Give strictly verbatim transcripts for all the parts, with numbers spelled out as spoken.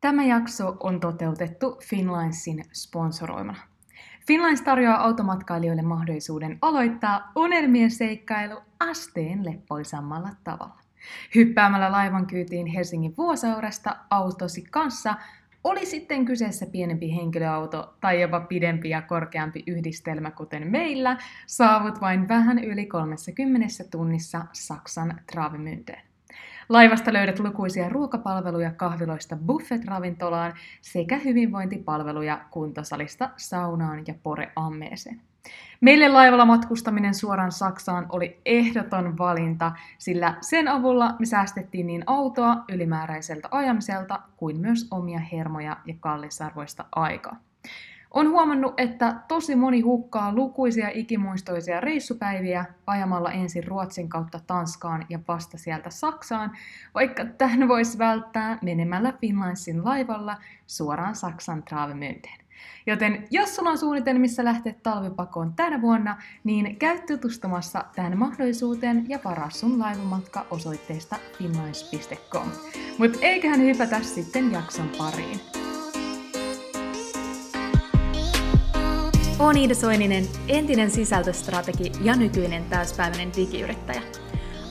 Tämä jakso on toteutettu Finnlinesin sponsoroimana. Finnlines tarjoaa automatkailijoille mahdollisuuden aloittaa unelmien seikkailu asteen leppoisammalla tavalla. Hyppäämällä laivan kyytiin Helsingin Vuosauresta autosi kanssa, oli sitten kyseessä pienempi henkilöauto tai jopa pidempi ja korkeampi yhdistelmä kuten meillä, saavut vain vähän yli kolmekymmentä tunnissa Saksan Travemündeen. Laivasta löydät lukuisia ruokapalveluja kahviloista buffet-ravintolaan sekä hyvinvointipalveluja kuntosalista saunaan ja poreammeeseen. Meille laivalla matkustaminen suoraan Saksaan oli ehdoton valinta, sillä sen avulla me säästettiin niin autoa ylimääräiseltä ajamiselta kuin myös omia hermoja ja kallisarvoista aikaa. Olen huomannut, että tosi moni hukkaa lukuisia ikimuistoisia reissupäiviä ajamalla ensin Ruotsin kautta Tanskaan ja vasta sieltä Saksaan, vaikka tämän voisi välttää menemällä Finnlinesin laivalla suoraan Saksan Travemündeen. Joten jos sulla on suunnitelmissa lähteä talvipakoon tänä vuonna, niin käy tutustumassa tähän mahdollisuuteen ja varaa sun laivamatka osoitteesta finnlines piste com. Mut eiköhän hypätä sitten jakson pariin. Olen Iida Soininen, entinen sisältöstrategi ja nykyinen täyspäiväinen digiyrittäjä.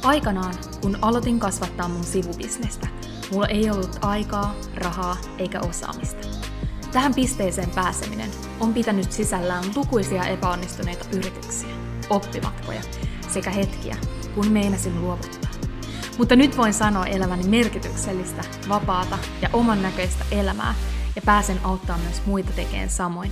Aikanaan, kun aloitin kasvattaa mun sivubisnestä, mulla ei ollut aikaa, rahaa eikä osaamista. Tähän pisteeseen pääseminen on pitänyt sisällään lukuisia epäonnistuneita yrityksiä, oppimatkoja sekä hetkiä, kun meinasin luovuttaa. Mutta nyt voin sanoa elämäni merkityksellistä, vapaata ja oman näköistä elämää ja pääsen auttamaan myös muita tekemään samoin.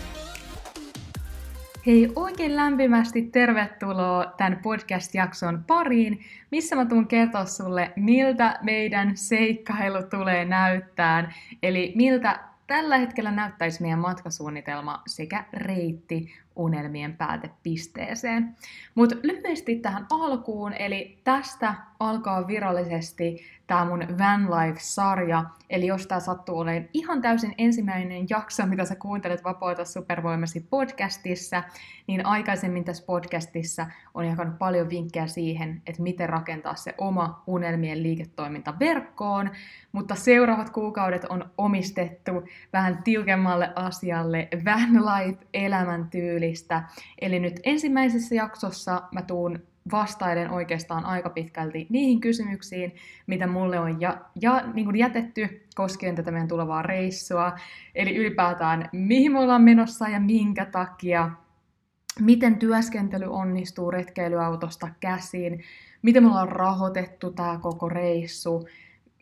Hei, oikein lämpimästi tervetuloa tämän podcast-jakson pariin, missä mä tuun kertoa sulle, miltä meidän seikkailu tulee näyttää, eli miltä tällä hetkellä näyttäisi meidän matkasuunnitelma sekä reitti unelmien päätepisteeseen. Mutta lyhyesti tähän alkuun, eli tästä alkaa virallisesti tämä mun Van Life-sarja. Eli jos tämä sattuu olemaan ihan täysin ensimmäinen jakso, mitä sä kuuntelet Vapauta Supervoimasi podcastissa, niin aikaisemmin tässä podcastissa on jakanut paljon vinkkejä siihen, että miten rakentaa se oma unelmien liiketoiminta verkkoon, mutta seuraavat kuukaudet on omistettu vähän tiukemmalle asialle Van Life-elämäntyyli. Eli nyt ensimmäisessä jaksossa mä tuun vastailen oikeastaan aika pitkälti niihin kysymyksiin, mitä mulle on ja, ja, niin kuin jätetty koskien tätä meidän tulevaa reissua. Eli ylipäätään mihin me ollaan menossa ja minkä takia, miten työskentely onnistuu retkeilyautosta käsin, miten me ollaan rahoitettu tämä koko reissu,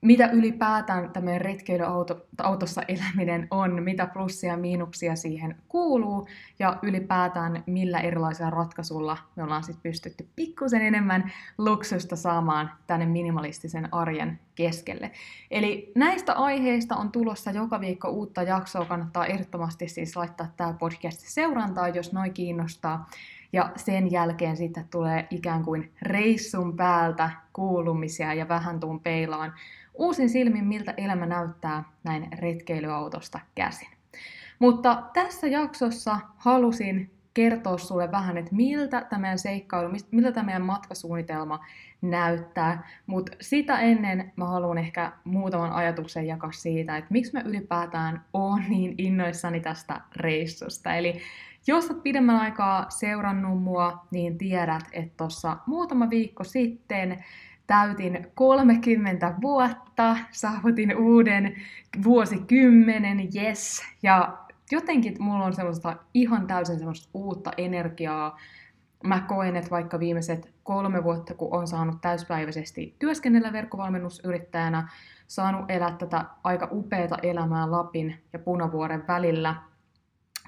mitä ylipäätään tämä retkeilyautossa eläminen on, mitä plussia ja miinuksia siihen kuuluu, ja ylipäätään millä erilaisilla ratkaisuilla me ollaan sitten pystytty pikkusen enemmän luksusta saamaan tänne minimalistisen arjen keskelle. Eli näistä aiheista on tulossa joka viikko uutta jaksoa, kannattaa ehdottomasti siis laittaa tämä podcast seurantaan, jos noi kiinnostaa. Ja sen jälkeen sitten tulee ikään kuin reissun päältä kuulumisia ja vähän tuun peilaan uusin silmin, miltä elämä näyttää näin retkeilyautosta käsin. Mutta tässä jaksossa halusin kertoa sulle vähän, että miltä tämä meidän seikkailu, miltä tämä meidän matkasuunnitelma näyttää. Mutta sitä ennen mä haluan ehkä muutaman ajatuksen jakaa siitä, että miksi mä ylipäätään oon niin innoissani tästä reissusta. Eli jos olet pidemmän aikaa seurannut mua, niin tiedät, että tuossa muutama viikko sitten täytin kolmekymmentä vuotta, saavutin uuden vuosikymmenen, yes, ja jotenkin mulla on semmoista ihan täysin semmoista uutta energiaa. Mä koen, että vaikka viimeiset kolme vuotta, kun on saanut täyspäiväisesti työskennellä verkkovalmennusyrittäjänä, saanut elää tätä aika upeata elämää Lapin ja Punavuoren välillä,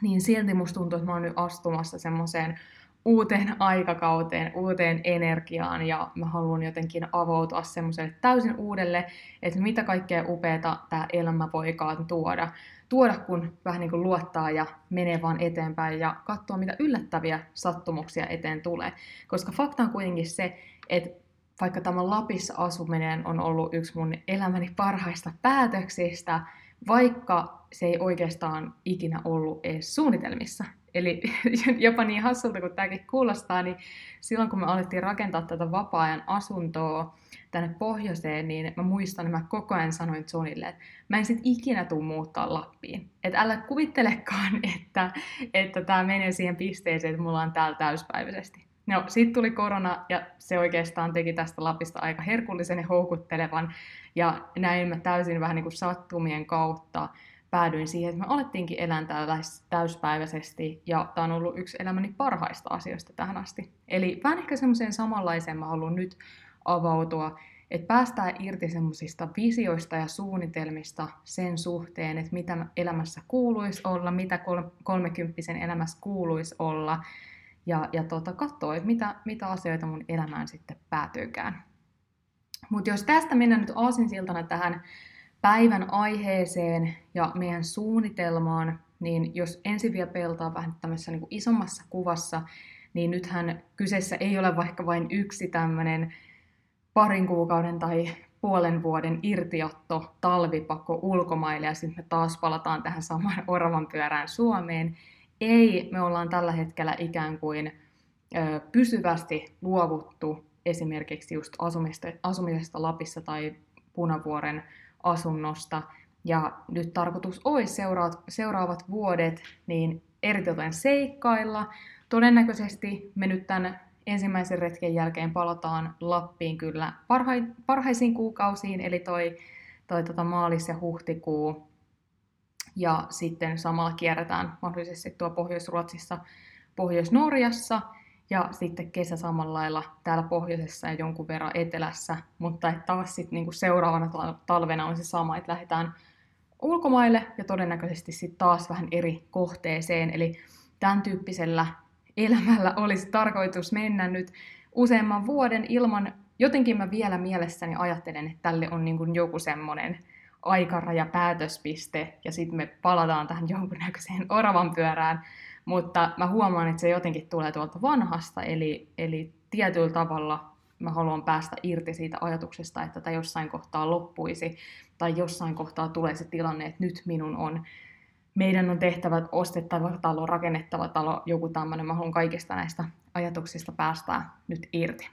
niin silti musta tuntuu, että mä oon nyt astumassa semmoiseen uuteen aikakauteen, uuteen energiaan, ja mä haluan jotenkin avautua semmoiselle täysin uudelle, että mitä kaikkea upeata tää elämä voikaan tuoda. Tuoda, kun vähän niin kuin luottaa ja menee vaan eteenpäin ja katsoo, mitä yllättäviä sattumuksia eteen tulee. Koska fakta on kuitenkin se, että vaikka tämä Lapissa asuminen on ollut yksi mun elämäni parhaista päätöksistä, vaikka se ei oikeastaan ikinä ollut edes suunnitelmissa. Eli jopa niin hassulta kuin tämäkin kuulostaa, niin silloin kun me alettiin rakentaa tätä vapaa-ajan asuntoa tänne pohjoiseen, niin mä muistan, että mä koko ajan sanoin Johnille, että mä en sit ikinä tule muuttaa Lappiin. Että älä kuvittelekaan, että, että tää menee siihen pisteeseen, että mulla on täällä täyspäiväisesti. No, sitten tuli korona, ja se oikeastaan teki tästä Lapista aika herkullisen ja houkuttelevan, ja näin mä täysin vähän niin kuin sattumien kautta päädyin siihen, että me alettiinkin elää täällä täyspäiväisesti, ja tämä on ollut yksi elämäni parhaista asioista tähän asti. Eli vähän ehkä semmoiseen samanlaiseen mä haluan nyt avautua, että päästään irti semmoisista visioista ja suunnitelmista sen suhteen, että mitä elämässä kuuluisi olla, mitä kolmekymppisen elämässä kuuluisi olla, ja, ja tota, katsoa, että mitä, mitä asioita mun elämään sitten päätyykään. Mutta jos tästä mennään nyt aasinsiltana tähän päivän aiheeseen ja meidän suunnitelmaan, niin jos ensin vielä peltaa vähän tämmöisessä niin kuin isommassa kuvassa, niin nythän kyseessä ei ole vaikka vain yksi tämmöinen parin kuukauden tai puolen vuoden irtiotto, talvipakko ulkomaille, ja sitten me taas palataan tähän samaan oravan pyörään Suomeen. Ei, me ollaan tällä hetkellä ikään kuin ö, pysyvästi luovuttu esimerkiksi just asumista, asumisesta Lapissa tai Punavuoren asunnosta. Ja nyt tarkoitus olisi seuraavat, seuraavat vuodet niin eritoten seikkailla. Todennäköisesti me nyt tämän ensimmäisen retken jälkeen palataan Lappiin kyllä parha- parhaisiin kuukausiin, eli toi, toi tota maalis- ja huhtikuu. Ja sitten samalla kierretään mahdollisesti tuo Pohjois-Ruotsissa, Pohjois-Norjassa ja sitten kesä samalla lailla täällä pohjoisessa ja jonkun verran etelässä. Mutta taas sitten niinku seuraavana talvena on se sama, että lähdetään ulkomaille ja todennäköisesti sitten taas vähän eri kohteeseen. Eli tämän tyyppisellä elämällä olisi tarkoitus mennä nyt useamman vuoden ilman. Jotenkin mä vielä mielessäni ajattelen, että tälle on niinku joku semmoinen aikaraja, päätöspiste, ja sitten me palataan tähän jonkunnäköiseen oravan pyörään, mutta mä huomaan, että se jotenkin tulee tuolta vanhasta, eli, eli tietyllä tavalla mä haluan päästä irti siitä ajatuksesta, että tätä jossain kohtaa loppuisi, tai jossain kohtaa tulee se tilanne, että nyt minun on, meidän on tehtävä ostettava talo, rakennettava talo, joku tämmöinen, mä haluan kaikista näistä ajatuksista päästä nyt irti.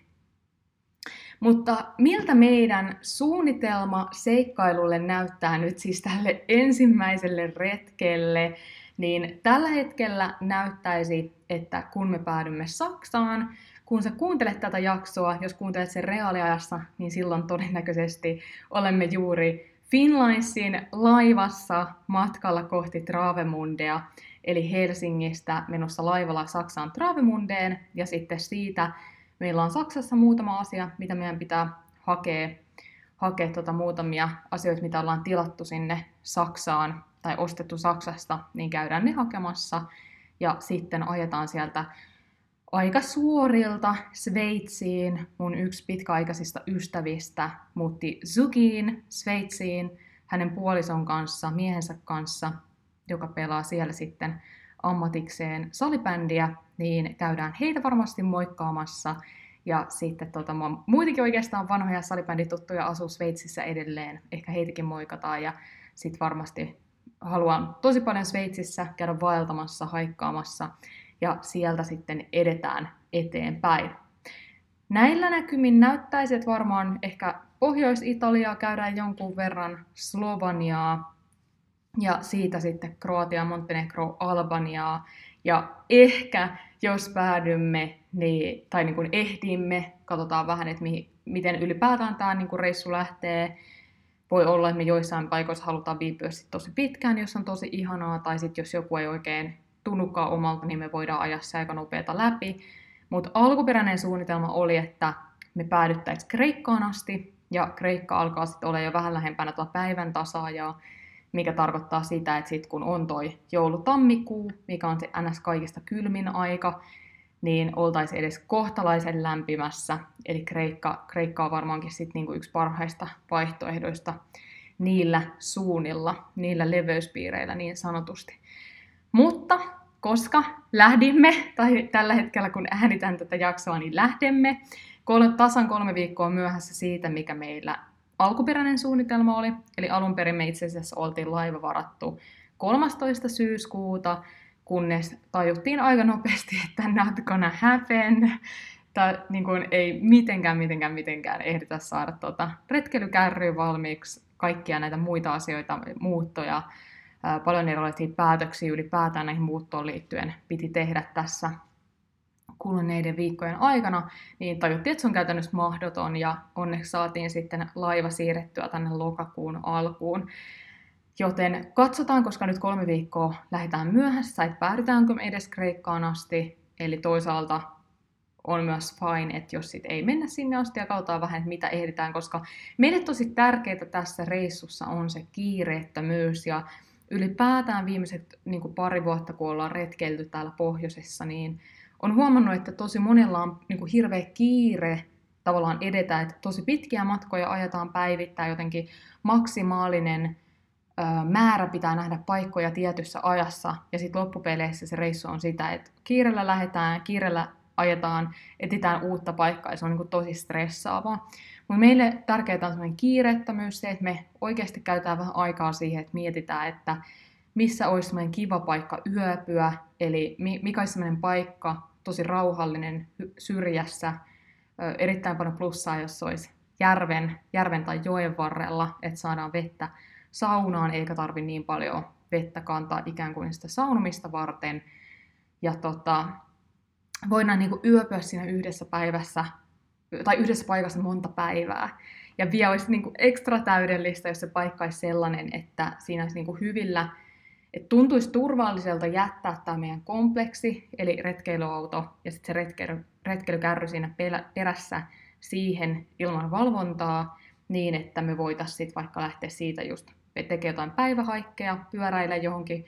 Mutta miltä meidän suunnitelma seikkailulle näyttää nyt siis tälle ensimmäiselle retkelle, niin tällä hetkellä näyttäisi, että kun me päädymme Saksaan, kun sä kuuntelet tätä jaksoa, jos kuuntelet sen reaaliajassa, niin silloin todennäköisesti olemme juuri Finnlinesin laivassa matkalla kohti Travemundea, eli Helsingistä menossa laivalla Saksaan Travemundeen, ja sitten siitä meillä on Saksassa muutama asia, mitä meidän pitää hakea, hakea tuota muutamia asioita, mitä ollaan tilattu sinne Saksaan tai ostettu Saksasta, niin käydään ne hakemassa. Ja sitten ajetaan sieltä aika suorilta Sveitsiin. Mun yksi pitkäaikaisista ystävistä muutti Zugiin, Sveitsiin, hänen puolison kanssa, miehensä kanssa, joka pelaa siellä sitten ammatikseen salibändiä, niin käydään heitä varmasti moikkaamassa. Ja sitten tota, muitakin oikeastaan vanhoja salibändituttuja asuu Sveitsissä edelleen. Ehkä heitäkin moikataan, ja sitten varmasti haluan tosi paljon Sveitsissä käydä vaeltamassa, haikkaamassa, ja sieltä sitten edetään eteenpäin. Näillä näkymin näyttäisi, että varmaan ehkä Pohjois-Italiaa käydään jonkun verran, Slovaniaa, ja siitä sitten Kroatia, Montenegro, Albaniaa. Ja ehkä, jos päädymme, niin, tai niin kuin ehdimme, katsotaan vähän, että mihin, miten ylipäätään tämä niin kuin reissu lähtee. Voi olla, että me joissain paikoissa halutaan viipyä sit tosi pitkään, jos on tosi ihanaa. Tai sitten jos joku ei oikein tunnukaan omalta, niin me voidaan ajaa se aika nopeata läpi. Mutta alkuperäinen suunnitelma oli, että me päädyttäisiin Kreikkaan asti. Ja Kreikka alkaa sitten olla jo vähän lähempänä tuota päivän tasaajaa, mikä tarkoittaa sitä, että sit kun on toi joulutammikuu, mikä on se ns. Kaikista kylmin aika, niin oltaisiin edes kohtalaisen lämpimässä. Eli Kreikka, Kreikka on varmaankin sit niinku yksi parhaista vaihtoehdoista niillä suunnilla, niillä leveyspiireillä niin sanotusti. Mutta koska lähdimme, tai tällä hetkellä kun äänitän tätä jaksoa, niin lähdemme kolme, tasan kolme viikkoa myöhässä siitä, mikä meillä alkuperäinen suunnitelma oli. Eli alun perin me itse asiassa oltiin laiva varattu kolmastoista syyskuuta, kunnes tajuttiin aika nopeasti, että not gonna happen. Tai niin kuin ei mitenkään, mitenkään, mitenkään ehditä saada tuota retkeilykärryä valmiiksi, kaikkia näitä muita asioita, muuttoja, paljon erilaisia päätöksiä ylipäätään näihin muuttoon liittyen piti tehdä tässä kuluneiden viikkojen aikana, niin tajuttiin, että se on käytännössä mahdoton, ja onneksi saatiin sitten laiva siirrettyä tänne lokakuun alkuun. Joten katsotaan, koska nyt kolme viikkoa lähdetään myöhässä, että päädytäänkö me edes Kreikkaan asti, eli toisaalta on myös fine, että jos sit ei mennä sinne asti ja kautaan vähän, että mitä ehditään, koska meille tosi tärkeää tässä reissussa on se kiireettömyys, ja ylipäätään viimeiset niin kuin pari vuotta, kun ollaan retkeilty täällä pohjoisessa, niin on huomannut, että tosi monella on niin kuin hirveä kiire tavallaan edetä, että tosi pitkiä matkoja ajetaan päivittäin, jotenkin maksimaalinen ö, määrä pitää nähdä paikkoja tietyssä ajassa, ja sitten loppupeleissä se reissu on sitä, että kiirellä lähdetään, kiirellä ajetaan, etsitään uutta paikkaa, ja se on niin kuin tosi stressaavaa. Mutta meille tärkeää on semmoinen kiireettömyys, se, että me oikeasti käytetään vähän aikaa siihen, että mietitään, että missä olisi semmoinen kiva paikka yöpyä, eli mikä olisi semmoinen paikka, tosi rauhallinen, syrjässä, erittäin paljon plussaa, jos olisi järven, järven tai joen varrella, että saadaan vettä saunaan, eikä tarvitse niin paljon vettä kantaa ikään kuin sitä saunomista varten, ja tota, voidaan niin kuin yöpyä siinä yhdessä päivässä, tai yhdessä paikassa monta päivää. Ja vielä olisi niin kuin ekstra täydellistä, jos se paikka olisi sellainen, että siinä olisi niin kuin hyvillä, että tuntuisi turvalliselta jättää tämä meidän kompleksi, eli retkeilyauto ja sitten se retkeily, retkeilykärry siinä perässä siihen ilman valvontaa, niin että me voitaisiin sitten vaikka lähteä siitä just tekemään jotain päivähaikkeja, pyöräillä johonkin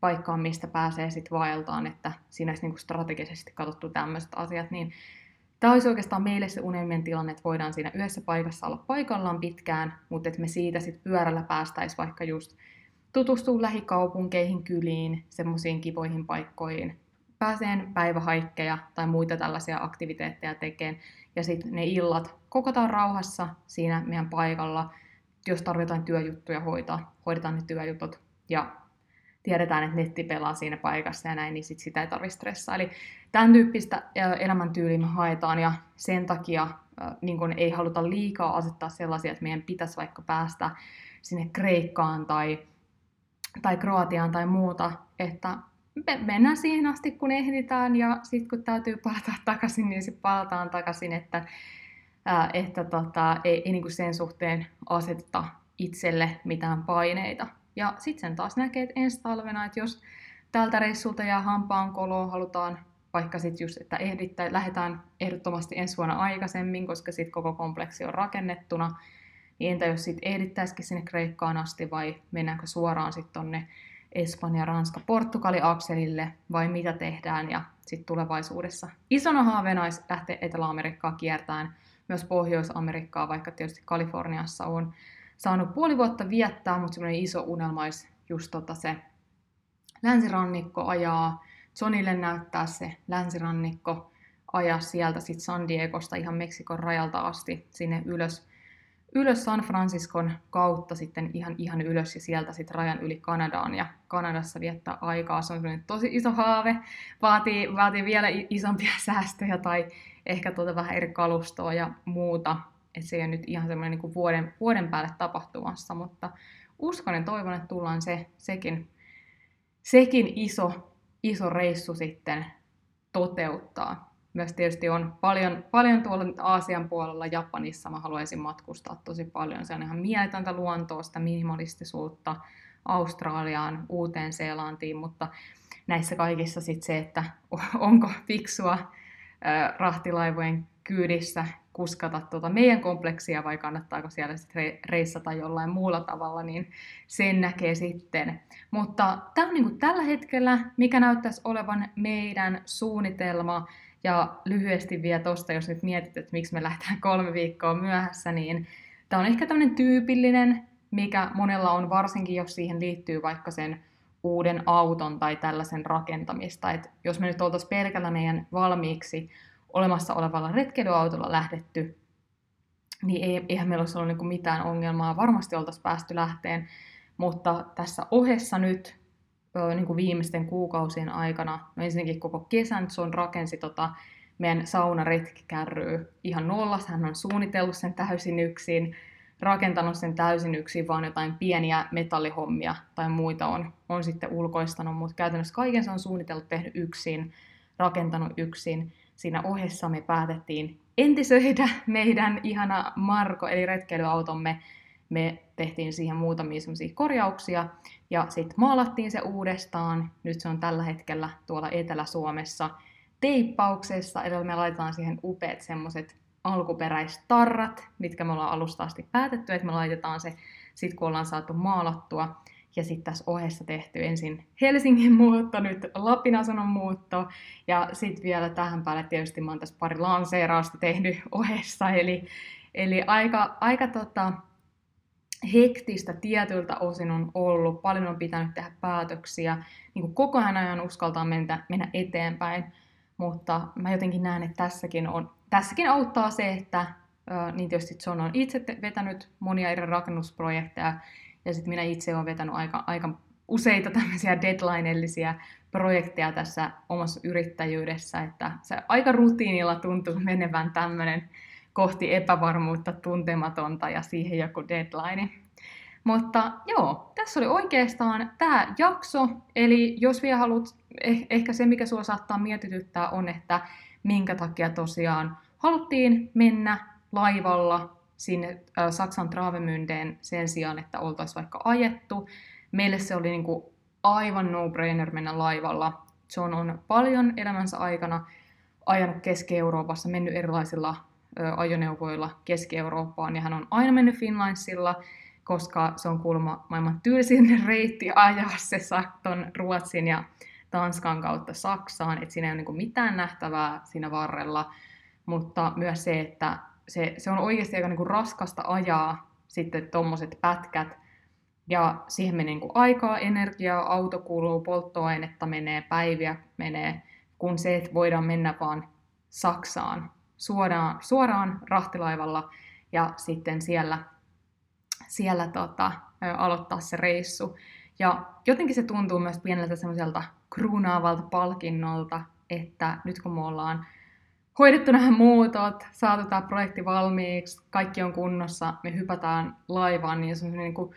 paikkaan, mistä pääsee sitten vaeltaan, että siinä olisi niin kuin strategisesti katsottu tämmöiset asiat, niin tämä olisi oikeastaan meille se unelmien tilanne, että voidaan siinä yhdessä paikassa olla paikallaan pitkään, mutta että me siitä sitten pyörällä päästäisiin vaikka just tutustumaan lähikaupunkeihin, kyliin, semmoisiin kivoihin paikkoihin, pääseen päivähaikkeja tai muita tällaisia aktiviteetteja tekemään. Ja sitten ne illat kokotaan rauhassa siinä meidän paikalla, jos tarvitaan työjuttuja hoitaa, hoidetaan ne työjutut ja tiedetään, että netti pelaa siinä paikassa ja näin, niin sit sitä ei tarvitse stressaa. Eli tämän tyyppistä elämäntyyliä me haetaan, ja sen takia niin kun ei haluta liikaa asettaa sellaisia, että meidän pitäisi vaikka päästä sinne Kreikkaan tai, tai Kroatiaan tai muuta, että mennään siihen asti, kun ehditään, ja sitten kun täytyy palata takaisin, niin sitten palataan takaisin, että, että tota, ei, ei niin kuin sen suhteen aseteta itselle mitään paineita. Ja sitten sen taas näkee, että ensi talvena, että jos tältä reissulta ja hampaan koloon halutaan, vaikka sitten just, että ehdittä, lähdetään ehdottomasti ensi vuonna aikaisemmin, koska sitten koko kompleksi on rakennettuna, niin entä jos sitten ehdittäisikin sinne Kreikkaan asti, vai mennäänkö suoraan sitten tonne Espanja, Ranska, Portugali akselille, vai mitä tehdään, ja sitten tulevaisuudessa isona haaveena olisi lähteä Etelä-Amerikkaa kiertämään, myös Pohjois-Amerikkaa, vaikka tietysti Kaliforniassa on saanut puoli vuotta viettää, mutta semmoinen iso unelma olisi just tota se länsirannikko ajaa, Johnille näyttää se länsirannikko, ajaa sieltä sitten San Diegosta ihan Meksikon rajalta asti sinne ylös, ylös San Franciscon kautta sitten ihan, ihan ylös ja sieltä sitten rajan yli Kanadaan ja Kanadassa viettää aikaa. Se on semmoinen tosi iso haave, vaatii, vaatii vielä isompia säästöjä tai ehkä tuota vähän eri kalustoa ja muuta. Että se ei ole nyt ihan semmoinen niin kuin vuoden, vuoden päälle tapahtumassa, mutta uskon ja toivon, että tullaan se, sekin, sekin iso, iso reissu sitten toteuttaa. Myös tietysti on paljon, paljon tuolla Aasian puolella, Japanissa mä haluaisin matkustaa tosi paljon. Se on ihan mieletöntä luontoa, sitä minimalistisuutta Australiaan, Uuteen-Seelantiin, mutta näissä kaikissa sitten se, että onko fiksua rahtilaivojen kyydissä kuskata tuota meidän kompleksia, vai kannattaako siellä sitten reissata jollain muulla tavalla, niin sen näkee sitten. Mutta tämä on niin kuin tällä hetkellä, mikä näyttäisi olevan meidän suunnitelma, Ja lyhyesti vielä tuosta, jos nyt mietit, että miksi me lähdetään kolme viikkoa myöhässä, niin tämä on ehkä tämmöinen tyypillinen, mikä monella on, varsinkin jos siihen liittyy vaikka sen uuden auton tai tällaisen rakentamista. Et jos me nyt oltaisiin pelkällä meidän valmiiksi olemassa olevalla retkeilyautolla lähdetty, niin eihän meillä olisi ollut niinku mitään ongelmaa. Varmasti oltaisiin päästy lähteen, mutta tässä ohessa nyt niinku viimeisten kuukausien aikana, no ensinnäkin koko kesän, John rakensi tota meidän saunaretkikärryy ihan nollassa. Hän on suunnitellut sen täysin yksin, rakentanut sen täysin yksin, vaan jotain pieniä metallihommia tai muita on, on sitten ulkoistanut, mutta käytännössä kaiken se on suunnitellut, tehnyt yksin, rakentanut yksin. Siinä ohessa me päätettiin entisöidä meidän ihana Marko, eli retkeilyautomme. Me tehtiin siihen muutamia semmoisia korjauksia ja sitten maalattiin se uudestaan. Nyt se on tällä hetkellä tuolla Etelä-Suomessa teippauksessa, eli me laitetaan siihen upeat semmoiset alkuperäistarrat, mitkä me ollaan alusta asti päätetty, että me laitetaan se sitten, kun ollaan saatu maalattua. Ja sitten tässä ohessa tehty ensin Helsingin muutto, nyt Lapin asunnon muutto. Ja sitten vielä tähän päälle tietysti mä oon tässä pari lanseerausta tehnyt ohessa. Eli, eli aika, aika tota, hektistä tietyltä osin on ollut. Paljon on pitänyt tehdä päätöksiä. Niin kuin koko ajan ajan uskaltaa mennä, mennä eteenpäin. Mutta mä jotenkin näen, että tässäkin, on, tässäkin auttaa se, että ö, niin tietysti John on itse vetänyt monia eri rakennusprojekteja. Ja sitten minä itse olen vetänyt aika, aika useita tämmöisiä deadline-ellisiä projekteja tässä omassa yrittäjyydessä, että se aika rutiinilla tuntuu menevän tämmöinen kohti epävarmuutta, tuntematonta ja siihen joku deadline. Mutta joo, tässä oli oikeastaan tämä jakso, eli jos vielä haluat, eh, ehkä se mikä sua saattaa mietityttää on, että minkä takia tosiaan haluttiin mennä laivalla sinne Saksan Travemündeen sen sijaan, että oltaisiin vaikka ajettu. Meille se oli niin kuin aivan no-brainer mennä laivalla. John on paljon elämänsä aikana ajanut Keski-Euroopassa, mennyt erilaisilla ajoneuvoilla Keski-Eurooppaan, ja hän on aina mennyt Finnlinesilla, koska se on kuulemma maailman tylsin reitti ajaa se Sakton, Ruotsin ja Tanskan kautta Saksaan, että siinä ei ole niin kuin mitään nähtävää siinä varrella, mutta myös se, että Se, se on oikeasti aika niinku raskasta ajaa sitten tommoset pätkät, ja siihen menee niinku aikaa, energiaa, auto kuluu, polttoainetta menee, päiviä menee, kun se, että voidaan mennä vaan Saksaan suoraan, suoraan rahtilaivalla ja sitten siellä, siellä tota, aloittaa se reissu. Ja jotenkin se tuntuu myös pieneltä semmoiselta kruunaavalta palkinnolta, että nyt kun me ollaan hoidettu nämä muutot, saatu tämä projekti valmiiksi, kaikki on kunnossa, me hypätään laivaan, niin se on niin kuin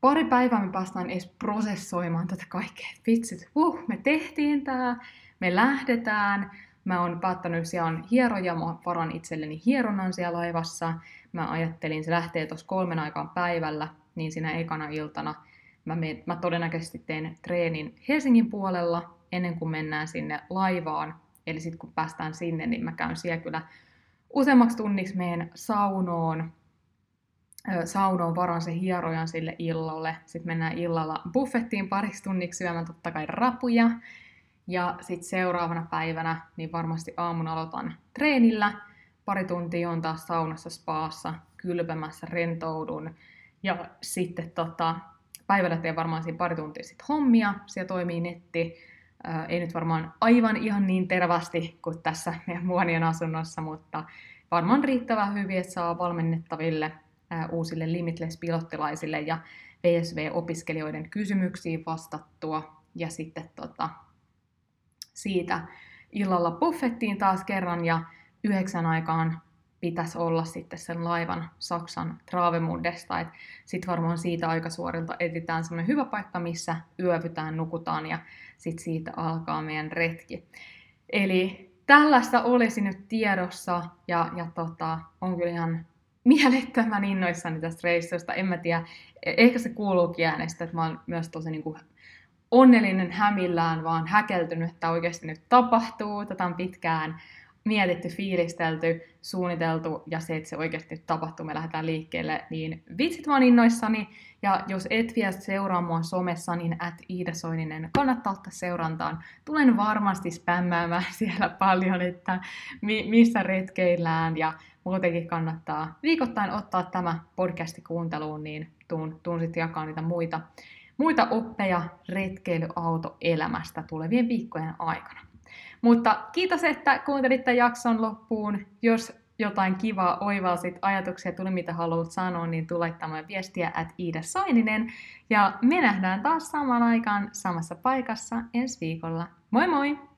pari päivää me päästään edes prosessoimaan tätä kaikkea. Vitsit, huh, me tehtiin tämä, me lähdetään, mä oon päättänyt, siellä on hieroja, mä varan itselleni hieronnan siellä laivassa, mä ajattelin, se lähtee tuossa kolmen aikaan päivällä, niin siinä ekana iltana mä, me, mä todennäköisesti teen treenin Helsingin puolella, ennen kuin mennään sinne laivaan. Eli sitten kun päästään sinne, niin mä käyn siellä kyllä useammaksi tunniksi meidän saunoon. Saunoon varan se hierojan sille illalle. Sitten mennään illalla buffettiin pariksi tunniksi syömään totta kai rapuja. Ja sitten seuraavana päivänä, niin varmasti aamun aloitan treenillä. Pari tuntia on taas saunassa, spaassa, kylpemässä, rentoudun. Ja sitten tota, päivällä teen varmaan siinä pari tuntia sitten hommia. Siellä toimii netti. Ei nyt varmaan aivan ihan niin tervästi kuin tässä meidän muonien asunnossa, mutta varmaan riittävän hyvin, että saa valmennettaville ää, uusille Limitless-pilottilaisille ja V S V-opiskelijoiden kysymyksiin vastattua. Ja sitten tota, siitä illalla buffettiin taas kerran ja yhdeksän aikaan pitäisi olla sitten sen laivan Saksan Travemündesta. Sitten varmaan siitä aikasuorilta etsitään semmoinen hyvä paikka, missä yövytään, nukutaan ja sitten siitä alkaa meidän retki. Eli tällaista olisi nyt tiedossa ja, ja tota, on kyllä ihan mielettömän innoissani tästä reissusta. En mä tiedä, ehkä se kuuluukin äänestä, että mä oon myös tosi niin kuin onnellinen hämillään, vaan häkeltynyt, että oikeasti nyt tapahtuu. Tätä on pitkään mietitty, fiilistelty, suunniteltu ja se, että se oikeasti tapahtuu, me lähdetään liikkeelle, niin vitsit mä oon innoissani. Ja jos et vielä seuraa mua somessa, niin at Iida Soininen kannattaa ottaa seurantaan. Tulen varmasti spämmäämään siellä paljon, että mi- missä retkeillään ja muutenkin kannattaa viikoittain ottaa tämä podcasti kuunteluun, niin tuun, tuun sitten jakaa niitä muita, muita oppeja retkeilyautoelämästä tulevien viikkojen aikana. Mutta kiitos, että kuuntelit tämän jakson loppuun. Jos jotain kivaa oivalsit, ajatuksia tuli, mitä haluat sanoa, niin tule laittamaan viestiä at Iida Soininen. Ja me nähdään taas samaan aikaan samassa paikassa ensi viikolla. Moi moi!